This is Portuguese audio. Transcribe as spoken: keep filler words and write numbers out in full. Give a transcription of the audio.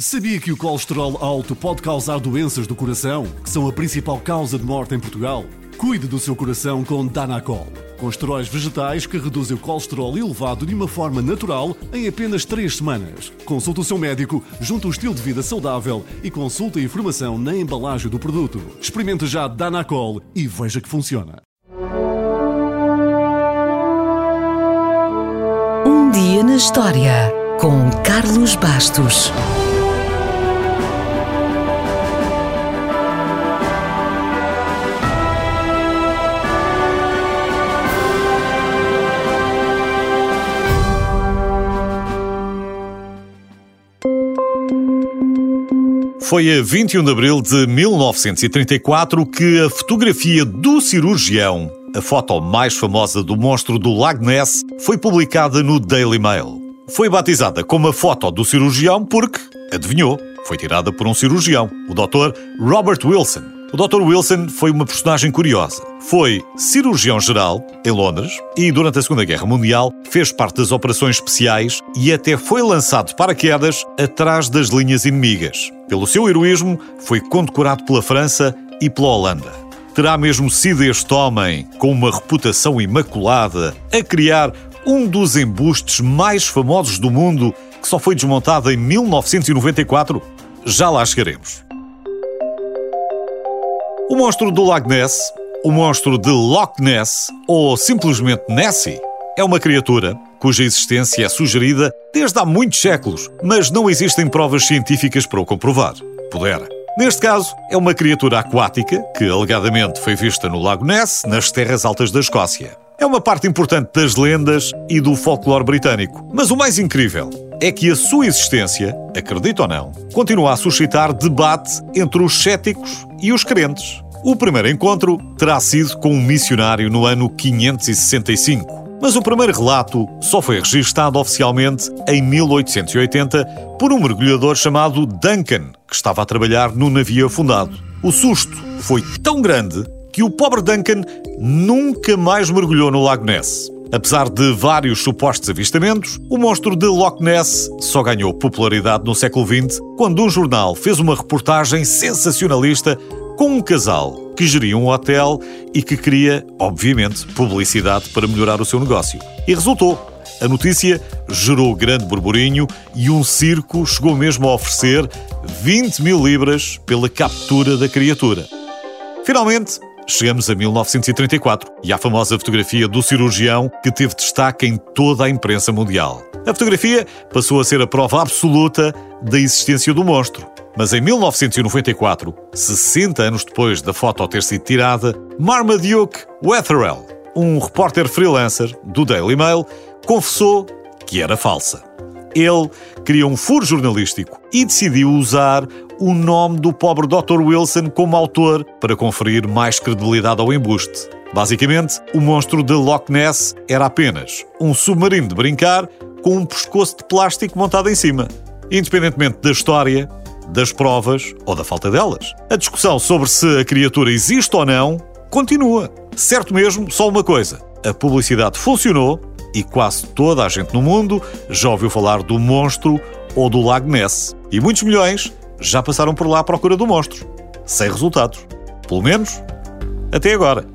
Sabia que o colesterol alto pode causar doenças do coração, que são a principal causa de morte em Portugal? Cuide do seu coração com Danacol, com esteróis vegetais que reduzem o colesterol elevado de uma forma natural em apenas três semanas. Consulte o seu médico, junte um estilo de vida saudável e consulte a informação na embalagem do produto. Experimente já Danacol e veja que funciona. Um dia na história, com Carlos Bastos. Foi a vinte e um de abril de mil novecentos e trinta e quatro que a fotografia do cirurgião, a foto mais famosa do monstro do Lago Ness, foi publicada no Daily Mail. Foi batizada como a foto do cirurgião porque, adivinhou, foi tirada por um cirurgião, o doutor Robert Wilson. O doutor Wilson foi uma personagem curiosa. Foi cirurgião-geral em Londres e, durante a Segunda Guerra Mundial, fez parte das operações especiais e até foi lançado de paraquedas atrás das linhas inimigas. Pelo seu heroísmo, foi condecorado pela França e pela Holanda. Terá mesmo sido este homem, com uma reputação imaculada, a criar um dos embustes mais famosos do mundo, que só foi desmontado em mil novecentos e noventa e quatro? Já lá chegaremos. O monstro do Lago Ness, o monstro de Loch Ness, ou simplesmente Nessie, é uma criatura cuja existência é sugerida desde há muitos séculos, mas não existem provas científicas para o comprovar. Pudera. Neste caso, é uma criatura aquática que alegadamente foi vista no Lago Ness, nas terras altas da Escócia. É uma parte importante das lendas e do folclore britânico, mas o mais incrível é que a sua existência, acredita ou não, continua a suscitar debate entre os céticos e os crentes. O primeiro encontro terá sido com um missionário no ano quinhentos e sessenta e cinco. Mas o primeiro relato só foi registado oficialmente em mil oitocentos e oitenta por um mergulhador chamado Duncan, que estava a trabalhar no navio afundado. O susto foi tão grande que o pobre Duncan nunca mais mergulhou no Lago Ness. Apesar de vários supostos avistamentos, o monstro de Loch Ness só ganhou popularidade no século vinte quando um jornal fez uma reportagem sensacionalista com um casal que geria um hotel e que queria, obviamente, publicidade para melhorar o seu negócio. E resultou. A notícia gerou grande burburinho e um circo chegou mesmo a oferecer vinte mil libras pela captura da criatura. Finalmente, chegamos a mil novecentos e trinta e quatro e à famosa fotografia do cirurgião que teve destaque em toda a imprensa mundial. A fotografia passou a ser a prova absoluta da existência do monstro. Mas em mil novecentos e noventa e quatro, sessenta anos depois da foto ter sido tirada, Marmaduke Wetherell, um repórter freelancer do Daily Mail, confessou que era falsa. Ele criou um furo jornalístico e decidiu usar o nome do pobre doutor Wilson como autor para conferir mais credibilidade ao embuste. Basicamente, o monstro de Loch Ness era apenas um submarino de brincar com um pescoço de plástico montado em cima. Independentemente da história, das provas ou da falta delas, a discussão sobre se a criatura existe ou não continua. Certo mesmo, só uma coisa: a publicidade funcionou e quase toda a gente no mundo já ouviu falar do monstro ou do Lago Ness. E muitos milhões já passaram por lá à procura do monstro. Sem resultados. Pelo menos, até agora.